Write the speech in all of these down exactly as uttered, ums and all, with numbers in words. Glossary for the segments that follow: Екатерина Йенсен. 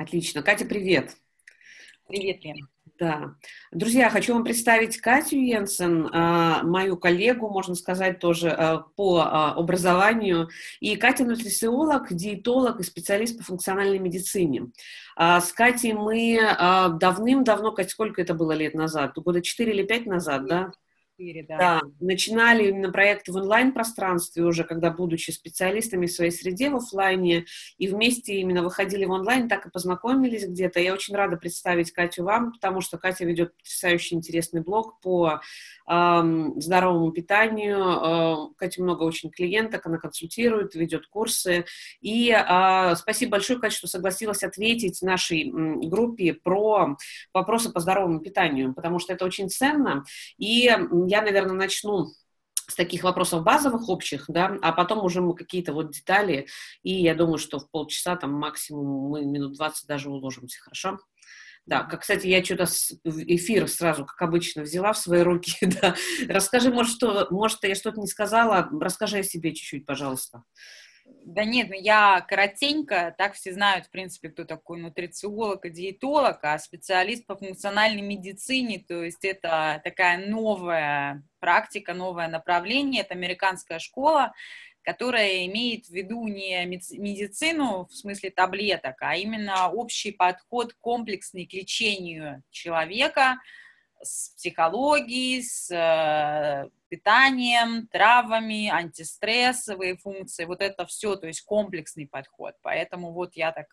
Отлично. Катя, привет. Привет, Лена. Да. Друзья, хочу вам представить Катю Йенсен, мою коллегу, можно сказать, тоже по образованию. И Катя нутрициолог, диетолог и специалист по функциональной медицине. С Катей мы давным-давно, Катя, сколько это было лет назад? Года четыре или пять назад, да? Да. Да, начинали именно проекты в онлайн-пространстве уже, когда, будучи специалистами в своей среде в офлайне, и вместе именно выходили в онлайн, так и познакомились где-то. Я очень рада представить Катю вам, потому что Катя ведет потрясающий интересный блог по э, здоровому питанию. Э, Катя много очень клиенток, она консультирует, ведет курсы. И э, спасибо большое, Катя, что согласилась ответить нашей группе про вопросы по здоровому питанию, потому что это очень ценно. И я, наверное, начну с таких вопросов базовых, общих, да, а потом уже мы какие-то вот детали, и я думаю, что в полчаса, там, максимум мы минут двадцать даже уложимся, хорошо? Да, как, кстати, я что-то эфир сразу, как обычно, взяла в свои руки, да. Расскажи, может, что, может, я что-то не сказала, расскажи о себе чуть-чуть, пожалуйста. Да нет, я коротенько, так все знают, в принципе, кто такой нутрициолог и диетолог, а специалист по функциональной медицине, то есть это такая новая практика, новое направление, это американская школа, которая имеет в виду не медицину в смысле таблеток, а именно общий подход комплексный к лечению человека с психологией, с питанием, травами, антистрессовые функции, вот это все, то есть комплексный подход, поэтому вот я так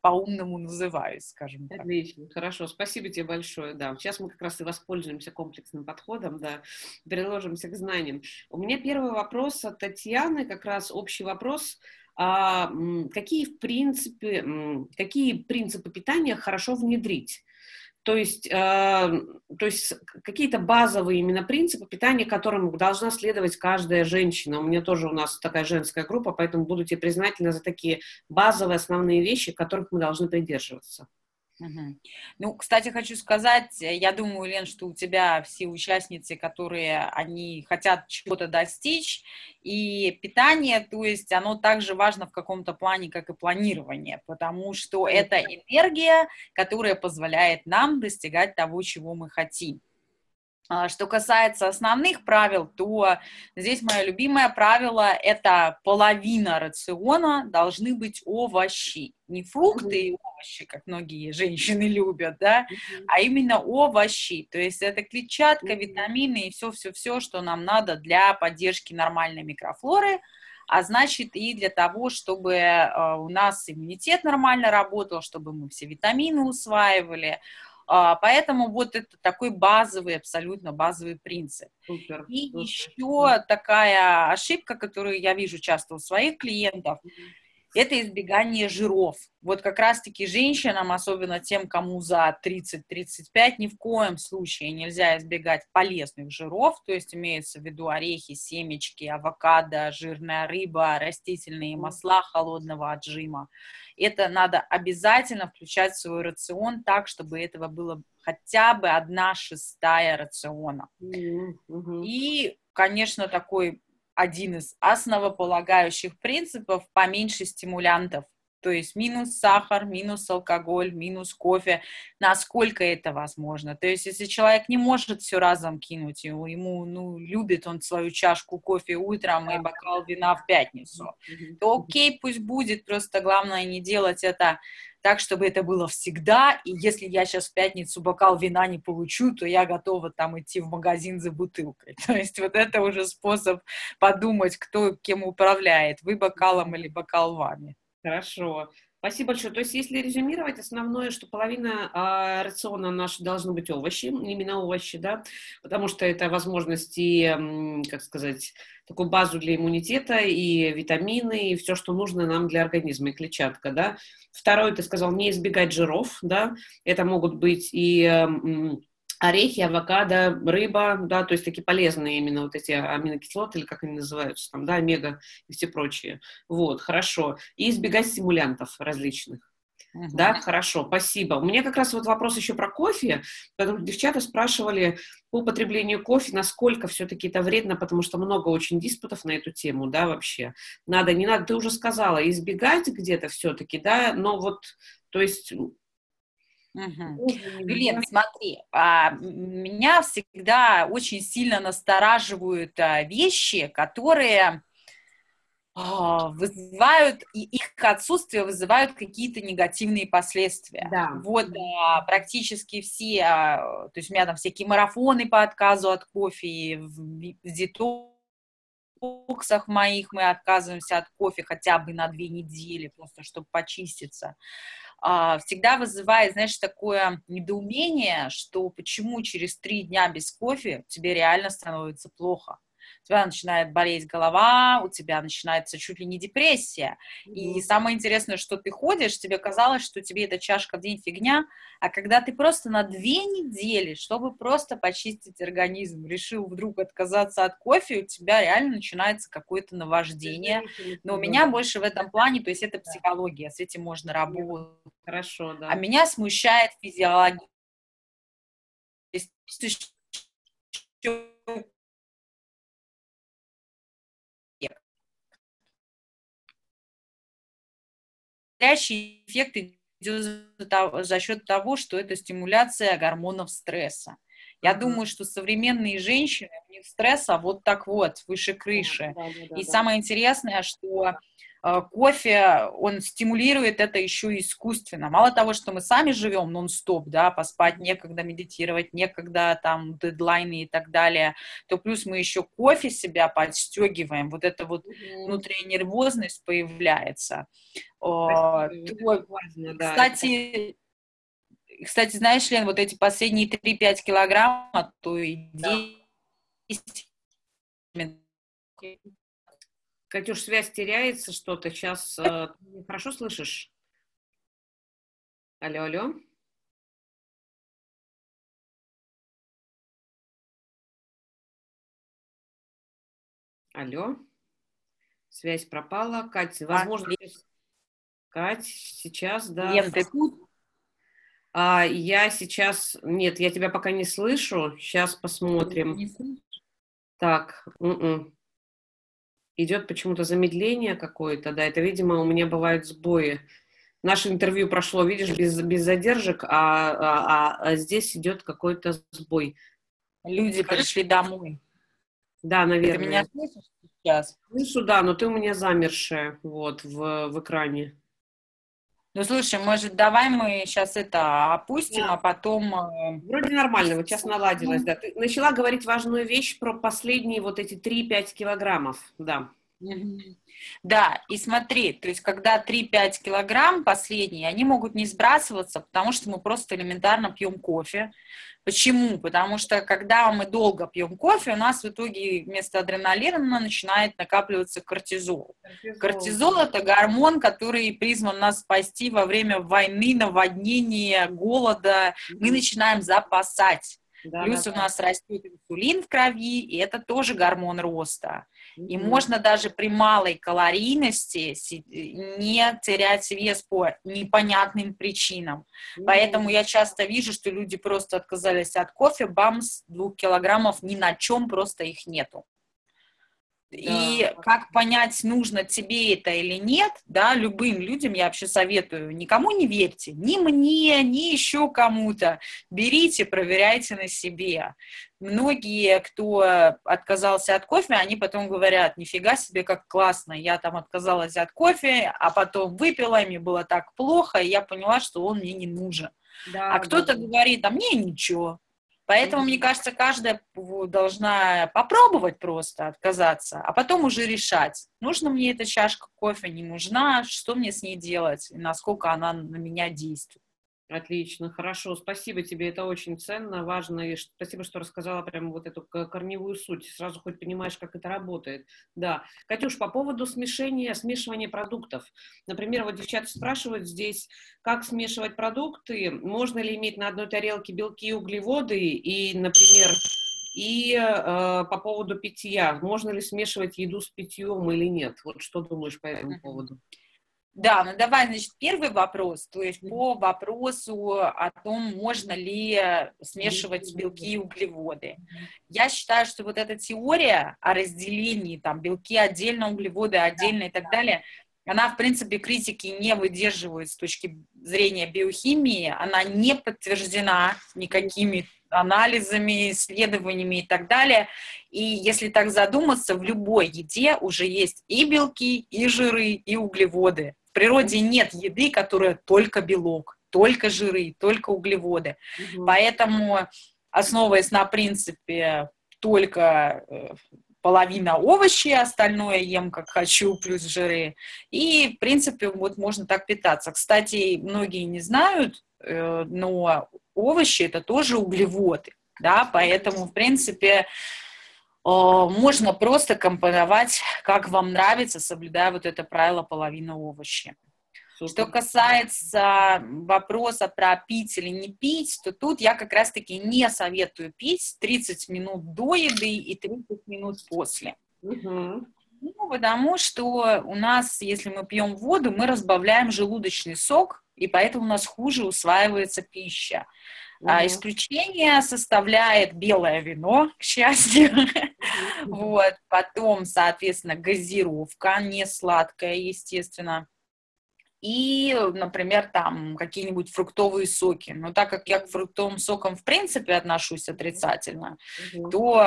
по-умному называюсь, скажем так. Отлично, хорошо, спасибо тебе большое, да, сейчас мы как раз и воспользуемся комплексным подходом, да, приложимся к знаниям. У меня первый вопрос от Татьяны, как раз общий вопрос. А какие, в принципе, какие принципы питания хорошо внедрить? То есть, э, то есть какие-то базовые именно принципы питания, которым должна следовать каждая женщина. У меня тоже у нас такая женская группа, поэтому буду тебе признательна за такие базовые основные вещи, которых мы должны придерживаться. Угу. Ну, кстати, хочу сказать, я думаю, Лен, что у тебя все участницы, которые, они хотят чего-то достичь, и питание, то есть оно также важно в каком-то плане, как и планирование, потому что это энергия, которая позволяет нам достигать того, чего мы хотим. Что касается основных правил, то здесь мое любимое правило – это половина рациона должны быть овощи. Не фрукты и овощи, как многие женщины любят, да, а именно овощи. То есть это клетчатка, витамины и все-все-все, что нам надо для поддержки нормальной микрофлоры, а значит и для того, чтобы у нас иммунитет нормально работал, чтобы мы все витамины усваивали. Поэтому вот это такой базовый, абсолютно базовый принцип. Супер, и супер. Еще такая ошибка, которую я вижу часто у своих клиентов, это избегание жиров. Вот как раз-таки женщинам, особенно тем, кому за тридцать тридцать пять, ни в коем случае нельзя избегать полезных жиров, то есть имеются в виду орехи, семечки, авокадо, жирная рыба, растительные масла холодного отжима. Это надо обязательно включать в свой рацион так, чтобы этого было хотя бы одна шестая рациона. Mm-hmm. И, конечно, такой... один из основополагающих принципов – поменьше стимулянтов. То есть минус сахар, минус алкоголь, минус кофе. Насколько это возможно? То есть если человек не может все разом кинуть, ему, ну, любит он свою чашку кофе утром и бокал вина в пятницу, то окей, пусть будет, просто главное не делать это так, чтобы это было всегда, и если я сейчас в пятницу бокал вина не получу, то я готова там идти в магазин за бутылкой. То есть вот это уже способ подумать, кто кем управляет, вы бокалом или бокал вами. Хорошо. Спасибо большое. То есть, если резюмировать, основное, что половина э, рациона нашего должны быть овощи, именно овощи, да, потому что это возможность и, э, как сказать, такую базу для иммунитета, и витамины, и все, что нужно нам для организма, и клетчатка, да. Второе, ты сказал, не избегать жиров, да, это могут быть и... Э, э, орехи, авокадо, рыба, да, то есть такие полезные именно вот эти аминокислоты, или как они называются, там, да, омега и все прочее. Вот, хорошо. И избегать стимулянтов различных. Uh-huh. Да, хорошо, спасибо. У меня как раз вот вопрос еще про кофе, потому что девчата спрашивали по употреблению кофе, насколько все-таки это вредно, потому что много очень диспутов на эту тему, да, вообще. Надо, не надо, ты уже сказала, избегать где-то все-таки, да, но вот, то есть... Угу. Юлен, смотри, меня всегда очень сильно настораживают вещи, которые вызывают, и их отсутствие вызывают какие-то негативные последствия. Да. Вот практически все, то есть у меня там всякие марафоны по отказу от кофе, в детоксах моих мы отказываемся от кофе хотя бы на две недели, просто чтобы почиститься. Всегда вызывает, знаешь, такое недоумение, что почему через три дня без кофе тебе реально становится плохо. У тебя начинает болеть голова, у тебя начинается чуть ли не депрессия. Mm-hmm. И самое интересное, что ты ходишь, тебе казалось, что тебе эта чашка в день фигня, а когда ты просто на две недели, чтобы просто почистить организм, решил вдруг отказаться от кофе, у тебя реально начинается какое-то наваждение. Mm-hmm. Но у меня больше в этом плане, то есть это психология, с этим можно работать. Mm-hmm. Хорошо, да. А меня смущает физиология. Эффект идет за счет того, что это стимуляция гормонов стресса. Я думаю, что современные женщины, у них стресса вот так вот, выше крыши. Да, да, да, и да. Самое интересное, что кофе, он стимулирует это еще и искусственно. Мало того, что мы сами живем нон-стоп, да, поспать некогда, медитировать некогда, там, дедлайны и так далее, то плюс мы еще кофе себя подстегиваем, вот эта вот mm-hmm. внутренняя нервозность появляется. О, то, важно, кстати, да. Кстати, знаешь, Лен, вот эти последние три-пять килограмма, то и десять... Да. Катюш, связь теряется что-то. Сейчас э, хорошо слышишь? Алло, алло. Алло. Связь пропала. Катя, возможно... А, Кать, сейчас, да. Лен, ты тут? А, я сейчас... Нет, я тебя пока не слышу. Сейчас посмотрим. Не слышу. Так, м-м. Идет почему-то замедление какое-то, да, это, видимо, у меня бывают сбои. Наше интервью прошло, видишь, без, без задержек, а, а, а здесь идет какой-то сбой. Люди пришли домой. Да, наверное. Ты меня слышишь сейчас? Слышу, да, но ты у меня замершая, вот, в, в экране. Ну, слушай, может, давай мы сейчас это опустим, да. А потом... Вроде нормально, вот сейчас наладилось, да. Ты начала говорить важную вещь про последние вот эти три-пять килограммов, да. Да, и смотри, то есть когда три-пять килограмм последние, они могут не сбрасываться, потому что мы просто элементарно пьем кофе. Почему? Потому что когда мы долго пьем кофе, у нас в итоге вместо адреналина начинает накапливаться кортизол. Кортизол, кортизол – это гормон, который призван нас спасти во время войны, наводнения, голода. Мы начинаем запасать. Да, Плюс да, у да. нас растет инсулин в крови, и это тоже гормон роста. Mm-hmm. И можно даже при малой калорийности не терять вес по непонятным причинам. Mm-hmm. Поэтому я часто вижу, что люди просто отказались от кофе, бамс, двух килограммов, ни на чем просто их нету. И да. Как понять, нужно тебе это или нет, да, любым людям я вообще советую, никому не верьте, ни мне, ни еще кому-то, берите, проверяйте на себе. Многие, кто отказался от кофе, они потом говорят, нифига себе, как классно, я там отказалась от кофе, а потом выпила, и мне было так плохо, и я поняла, что он мне не нужен. Да, а да, кто-то да. говорит, а мне ничего. Поэтому, мне кажется, каждая должна попробовать просто отказаться, а потом уже решать, нужна мне эта чашка кофе, не нужна, что мне с ней делать, и насколько она на меня действует. Отлично, хорошо, спасибо тебе, это очень ценно, важно, и спасибо, что рассказала прям вот эту корневую суть, сразу хоть понимаешь, как это работает, да. Катюш, по поводу смешения, смешивания продуктов, например, вот девчата спрашивают здесь, как смешивать продукты, можно ли иметь на одной тарелке белки и углеводы, и, например, и э, по поводу питья, можно ли смешивать еду с питьем или нет, вот что думаешь по этому поводу? Да, ну давай, значит, первый вопрос, то есть по вопросу о том, можно ли смешивать белки и углеводы. Я считаю, что вот эта теория о разделении, там, белки отдельно, углеводы отдельно и так далее, она, в принципе, критики не выдерживает с точки зрения биохимии, она не подтверждена никакими анализами, исследованиями и так далее. И если так задуматься, в любой еде уже есть и белки, и жиры, и углеводы. В природе нет еды, которая только белок, только жиры, только углеводы. Угу. Поэтому, основываясь на принципе только половина овощей, остальное ем как хочу, плюс жиры. И, в принципе, вот можно так питаться. Кстати, многие не знают, но овощи – это тоже углеводы, да, поэтому, в принципе, можно просто компоновать, как вам нравится, соблюдая вот это правило половина овощей. Что касается вопроса про пить или не пить, то тут я как раз-таки не советую пить тридцать минут до еды и тридцать минут после. Угу. Ну, потому что у нас, если мы пьем воду, мы разбавляем желудочный сок, и поэтому у нас хуже усваивается пища. Угу. А исключение составляет белое вино, к счастью. Угу. Вот. Потом, соответственно, газировка, не сладкая, естественно. И, например, там какие-нибудь фруктовые соки. Но так как я к фруктовым сокам в принципе отношусь отрицательно, угу. то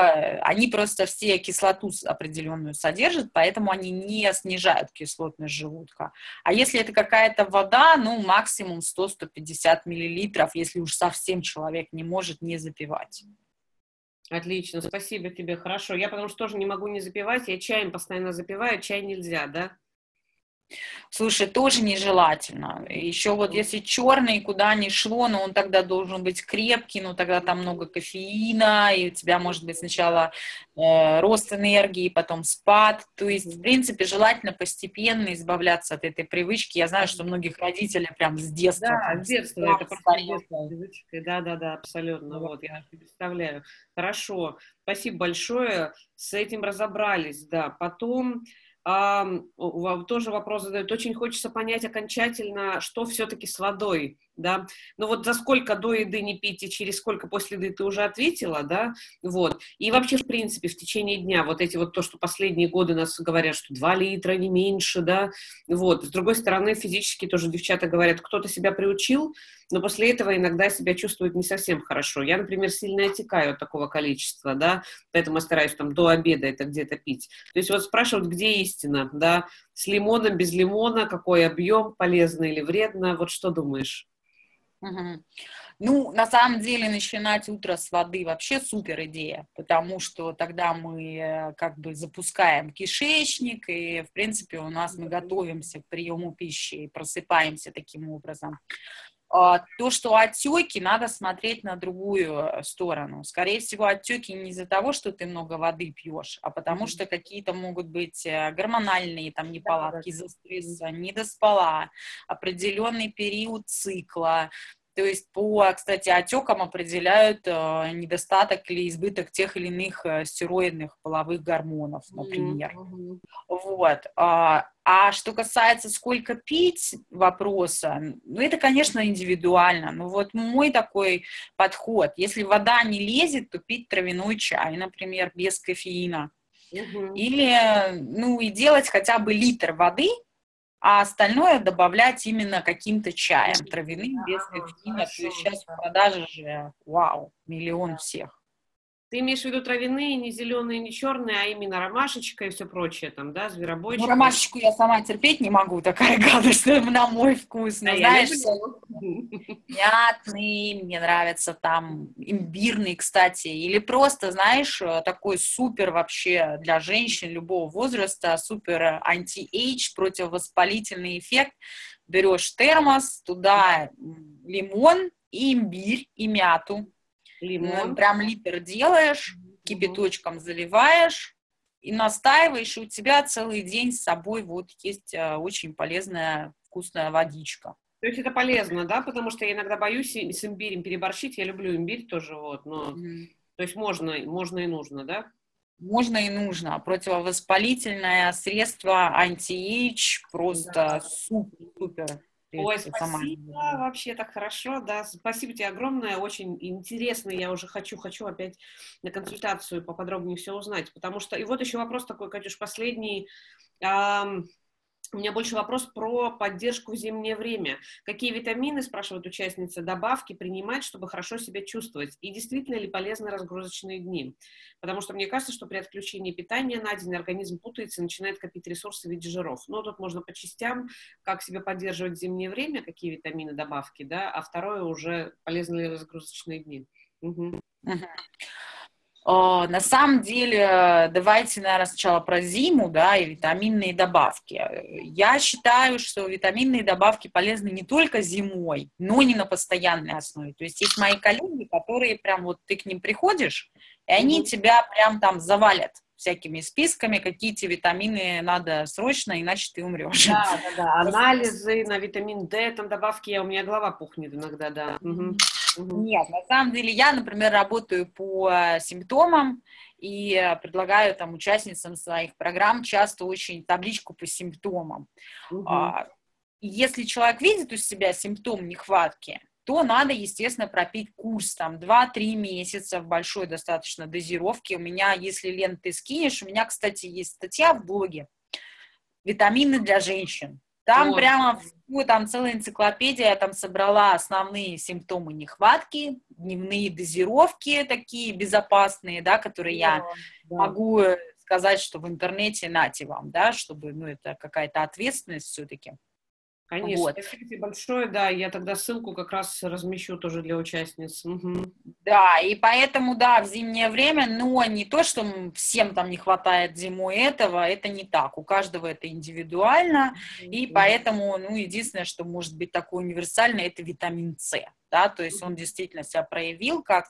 они просто все кислоту определенную содержат, поэтому они не снижают кислотность желудка. А если это какая-то вода, ну, максимум сто - сто пятьдесят миллилитров, если уж совсем человек не может не запивать. Отлично, спасибо тебе, хорошо. Я потому что тоже не могу не запивать, я чаем постоянно запиваю, чай нельзя, да? Слушай, тоже нежелательно. Еще вот если черный куда ни шло, но он тогда должен быть крепкий, но тогда там много кофеина, и у тебя может быть сначала э, рост энергии, потом спад. То есть, в принципе, желательно постепенно избавляться от этой привычки. Я знаю, что многих родителей прям с детства. Да, с детства. Да, это просто детская привычка. Да, да, да, абсолютно. Вот, я представляю. Хорошо. Спасибо большое. С этим разобрались, да. Потом... А, тоже вопрос задают. Очень хочется понять окончательно, что все-таки с водой, да. Ну вот за сколько до еды не пить и через сколько после еды ты уже ответила, да. Вот. И вообще, в принципе, в течение дня вот эти вот то, что последние годы нас говорят, что два литра, не меньше, да. Вот. С другой стороны, физически тоже девчата говорят, кто-то себя приучил, но после этого иногда себя чувствует не совсем хорошо. Я, например, сильно отекаю от такого количества, да, поэтому я стараюсь там до обеда это где-то пить. То есть вот спрашивают, где есть истина, да, с лимоном, без лимона, какой объем, полезно или вредно, вот что думаешь? Угу. Ну, на самом деле, начинать утро с воды вообще супер идея, потому что тогда мы как бы запускаем кишечник, и, в принципе, у нас мы готовимся к приему пищи и просыпаемся таким образом. То, что отеки, надо смотреть на другую сторону. Скорее всего, отеки не из-за того, что ты много воды пьешь, а потому что какие-то могут быть гормональные там, неполадки из-за стресса, недоспала, определенный период цикла. То есть по, кстати, отекам определяют недостаток или избыток тех или иных стероидных половых гормонов, например. Mm-hmm. Вот. А что касается сколько пить вопроса, ну это, конечно, индивидуально. Но вот мой такой подход. Если вода не лезет, то пить травяной чай, например, без кофеина. Mm-hmm. Или, ну и делать хотя бы литр воды, а остальное добавлять именно каким-то чаем, травяным, без кофеина. Сейчас в продаже же, вау, миллион всех. Ты имеешь в виду травяные, не зеленые, не черные, а именно ромашечка и все прочее там, да, зверобойчик? Ну, ромашечку я сама терпеть не могу, такая гадость, на мой вкус. Но, а знаешь, мятный, мне нравится там имбирный, кстати, или просто, знаешь, такой супер вообще для женщин любого возраста, супер анти-эйдж, противовоспалительный эффект. Берешь термос, туда лимон и имбирь, и мяту. Лимон. Прям литр делаешь, кипяточком заливаешь и настаиваешь, и у тебя целый день с собой вот есть очень полезная вкусная водичка. То есть это полезно, да, потому что я иногда боюсь с имбирем переборщить, я люблю имбирь тоже, вот, но, mm-hmm. то есть можно, можно и нужно, да? Можно и нужно. Противовоспалительное средство, анти-эйдж, просто супер-супер. Да. Ой, спасибо, вообще так хорошо, да, спасибо тебе огромное, очень интересно, я уже хочу, хочу опять на консультацию поподробнее все узнать, потому что, и вот еще вопрос такой, Катюш, последний, эм, у меня больше вопрос про поддержку в зимнее время. Какие витамины, спрашивает участница, добавки принимать, чтобы хорошо себя чувствовать, и действительно ли полезны разгрузочные дни, потому что мне кажется, что при отключении питания на день организм путается и начинает копить ресурсы в виде жиров. Но тут можно по частям, как себя поддерживать в зимнее время, какие витамины, добавки, да, а второе уже полезны ли разгрузочные дни. Угу. Uh-huh. На самом деле, давайте, наверное, сначала про зиму, да, и витаминные добавки. Я считаю, что витаминные добавки полезны не только зимой, но и на постоянной основе. То есть есть мои коллеги, которые прям вот ты к ним приходишь, и они тебя прям там завалят всякими списками, какие тебе витамины надо срочно, иначе ты умрешь. Да, да, да. Анализы на витамин Д, там добавки, я, у меня голова пухнет иногда, да. Угу. Нет, на самом деле я, например, работаю по симптомам и предлагаю там участницам своих программ часто очень табличку по симптомам. Угу. Если человек видит у себя симптом нехватки, то надо, естественно, пропить курс там два-три месяца в большой достаточно дозировке. У меня, если, Лен, ты скинешь, у меня, кстати, есть статья в блоге «Витамины для женщин». Там вот. Прямо там целая энциклопедия, я там собрала основные симптомы нехватки, дневные дозировки такие безопасные, да, которые я да. могу сказать, что в интернете нате вам, да, чтобы, ну, это какая-то ответственность все-таки. Конечно, вот. Спасибо тебе большое, да, я тогда ссылку как раз размещу тоже для участниц. Угу. Да, и поэтому, да, в зимнее время, но не то, что всем там не хватает зимой этого, это не так, у каждого это индивидуально, mm-hmm. и поэтому, ну, единственное, что может быть такое универсальное, это витамин С, да, то есть он действительно себя проявил как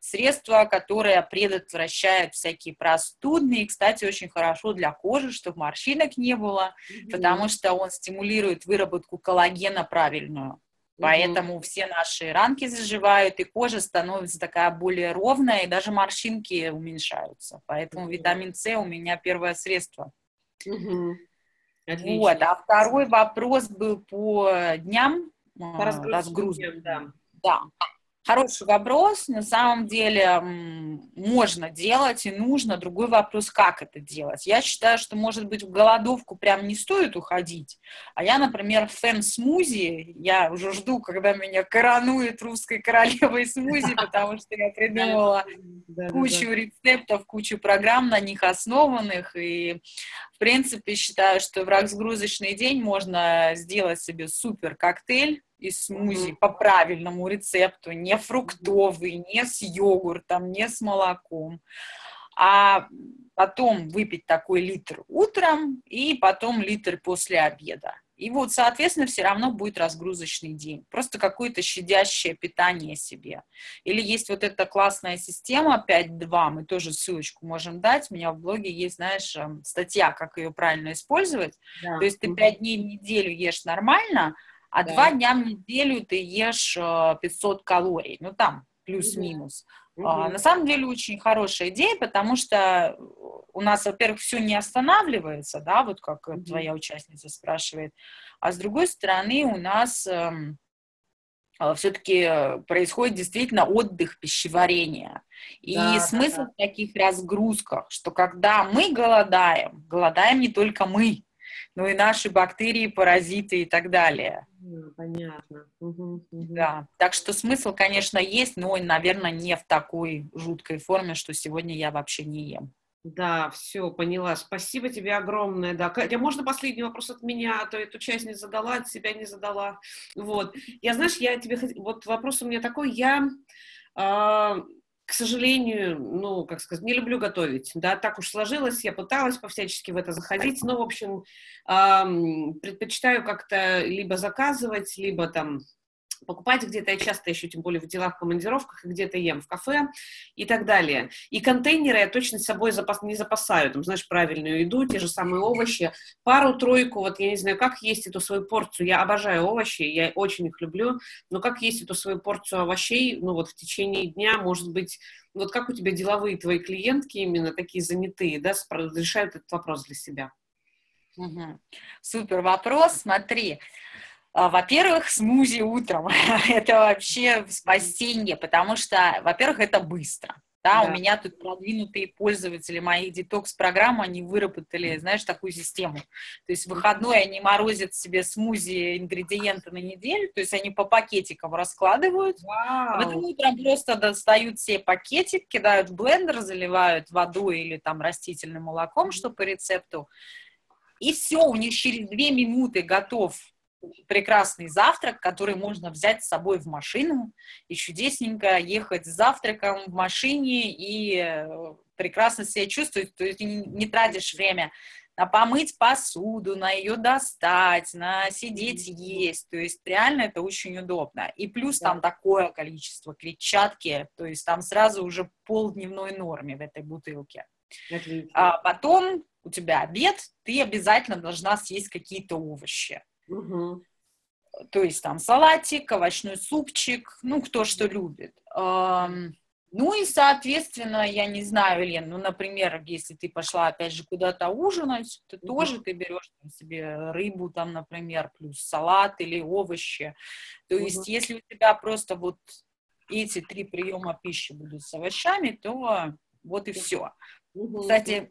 средство, которое предотвращает всякие простудные, кстати, очень хорошо для кожи, чтобы морщинок не было, mm-hmm. потому что он стимулирует выработку коллагена правильную, поэтому mm-hmm. все наши ранки заживают, и кожа становится такая более ровная, и даже морщинки уменьшаются, поэтому mm-hmm. витамин С у меня первое средство. Mm-hmm. Вот, а второй вопрос был по дням. Разгрузки, да. Да. Хороший вопрос. На самом деле можно делать и нужно. Другой вопрос, как это делать. Я считаю, что, может быть, в голодовку прям не стоит уходить. А я, например, фэн смузи. Я уже жду, когда меня коронует русской королевой смузи, потому что я придумала кучу рецептов, кучу программ на них основанных. И, в принципе, считаю, что в разгрузочный день можно сделать себе супер коктейль из смузи mm-hmm. по правильному рецепту, не фруктовый, mm-hmm. не с йогуртом, не с молоком, а потом выпить такой литр утром и потом литр после обеда. И вот, соответственно, все равно будет разгрузочный день. Просто какое-то щадящее питание себе. Или есть вот эта классная система пять два, мы тоже ссылочку можем дать. У меня в блоге есть, знаешь, статья, как ее правильно использовать. Да. То есть ты пять дней в неделю ешь нормально, а да. два дня в неделю ты ешь пятьсот калорий. Ну, там, плюс-минус. Угу. А, на самом деле, очень хорошая идея, потому что у нас, во-первых, все не останавливается, да, вот как угу. твоя участница спрашивает. А с другой стороны, у нас э, э, все-таки происходит действительно отдых пищеварения. И да, смысл да, да. в таких разгрузках, что когда мы голодаем, голодаем не только мы, ну и наши бактерии, паразиты и так далее. Понятно. Угу, угу. Да. Так что смысл, конечно, есть, но, наверное, не в такой жуткой форме, что сегодня я вообще не ем. Да, все, поняла. Спасибо тебе огромное. Да. Катя, можно последний вопрос от меня, а то эту часть не задала, от себя не задала. Вот. Я, знаешь, я тебе хот... вот вопрос у меня такой. Я... Э... К сожалению, ну, как сказать, не люблю готовить, да, так уж сложилось, я пыталась по-всячески в это заходить, но, в общем, эм, предпочитаю как-то либо заказывать, либо там покупать где-то, я часто еще, тем более в делах, в командировках, где-то ем, в кафе и так далее. И контейнеры я точно с собой запас, не запасаю, там, знаешь, правильную еду, те же самые овощи, пару-тройку, вот я не знаю, как есть эту свою порцию, я обожаю овощи, я очень их люблю, но как есть эту свою порцию овощей, ну вот в течение дня, может быть, вот как у тебя деловые твои клиентки, именно такие занятые, да, решают этот вопрос для себя? Угу. Супер вопрос, смотри. Во-первых, смузи утром – это вообще спасение, потому что, во-первых, это быстро. Да, да. У меня тут продвинутые пользователи моих детокс-программ, они выработали, знаешь, такую систему. То есть в выходной они морозят себе смузи, ингредиенты на неделю, то есть они по пакетикам раскладывают. Вау. В этом утром просто достают все пакетики, кидают в блендер, заливают водой или там растительным молоком, что по рецепту. И все, у них через две минуты готов прекрасный завтрак, который можно взять с собой в машину и чудесненько ехать с завтраком в машине и прекрасно себя чувствовать, то есть не тратишь время на помыть посуду, на ее достать, на сидеть есть, то есть реально это очень удобно. И плюс там такое количество клетчатки, то есть там сразу уже полдневной нормы в этой бутылке. А потом у тебя обед, ты обязательно должна съесть какие-то овощи. Угу. То есть там салатик, овощной супчик, ну, кто что любит. Ну и, соответственно, я не знаю, Лен, ну, например, если ты пошла, опять же, куда-то ужинать, ты угу. тоже ты берешь там, себе рыбу, там, например, плюс салат или овощи. То угу. есть если у тебя просто вот эти три приема пищи будут с овощами, то вот и все. Угу. Кстати,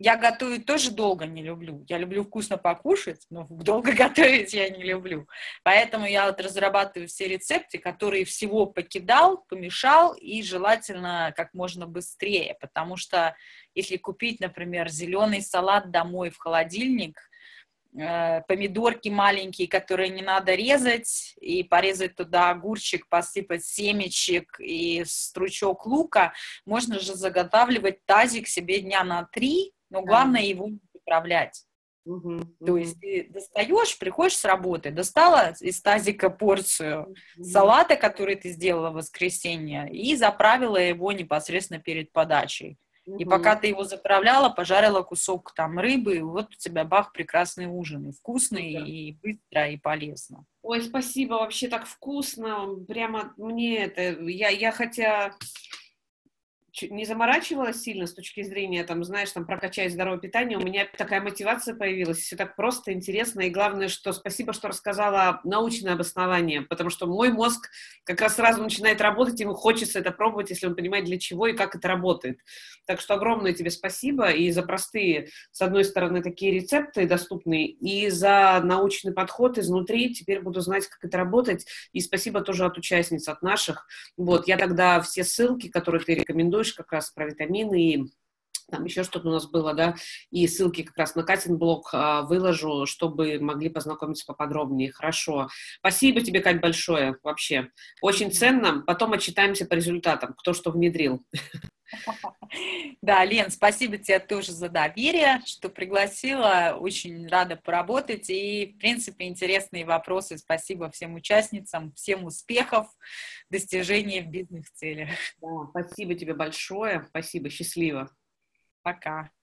я готовить тоже долго не люблю. Я люблю вкусно покушать, но долго готовить я не люблю. Поэтому я вот разрабатываю все рецепты, которые всего покидал, помешал, и желательно как можно быстрее. Потому что если купить, например, зеленый салат домой в холодильник, помидорки маленькие, которые не надо резать, и порезать туда огурчик, посыпать семечек и стручок лука, можно же заготавливать тазик себе дня на три, но главное его не управлять. Угу, то угу. есть ты достаешь, приходишь с работы, достала из тазика порцию угу. салата, который ты сделала в воскресенье, и заправила его непосредственно перед подачей. И угу. пока ты его заправляла, пожарила кусок там рыбы, и вот у тебя, бах, прекрасный ужин. И вкусный, да. и быстро, и полезно. Ой, спасибо, вообще так вкусно. Прямо мне это... Я, я хотя... не заморачивалась сильно с точки зрения, там, знаешь, там, прокачать здоровое питание, у меня такая мотивация появилась, все так просто, интересно, и главное, что спасибо, что рассказала научное обоснование, потому что мой мозг как раз сразу начинает работать, ему хочется это пробовать, если он понимает, для чего и как это работает. Так что огромное тебе спасибо и за простые, с одной стороны, такие рецепты доступные, и за научный подход изнутри, теперь буду знать, как это работать, и спасибо тоже от участниц, от наших. Вот, я тогда все ссылки, которые ты рекомендуешь, как раз про витамины и там еще что-то у нас было, да, и ссылки как раз на Катин блог а, выложу, чтобы могли познакомиться поподробнее. Хорошо. Спасибо тебе, Кать, большое вообще. Очень ценно. Потом отчитаемся по результатам, кто что внедрил. Да, Лен, спасибо тебе тоже за доверие, что пригласила. Очень рада поработать. И, в принципе, интересные вопросы. Спасибо всем участницам, всем успехов, достижений в бизнес-целях. Да, спасибо тебе большое. Спасибо. Счастливо. Пока.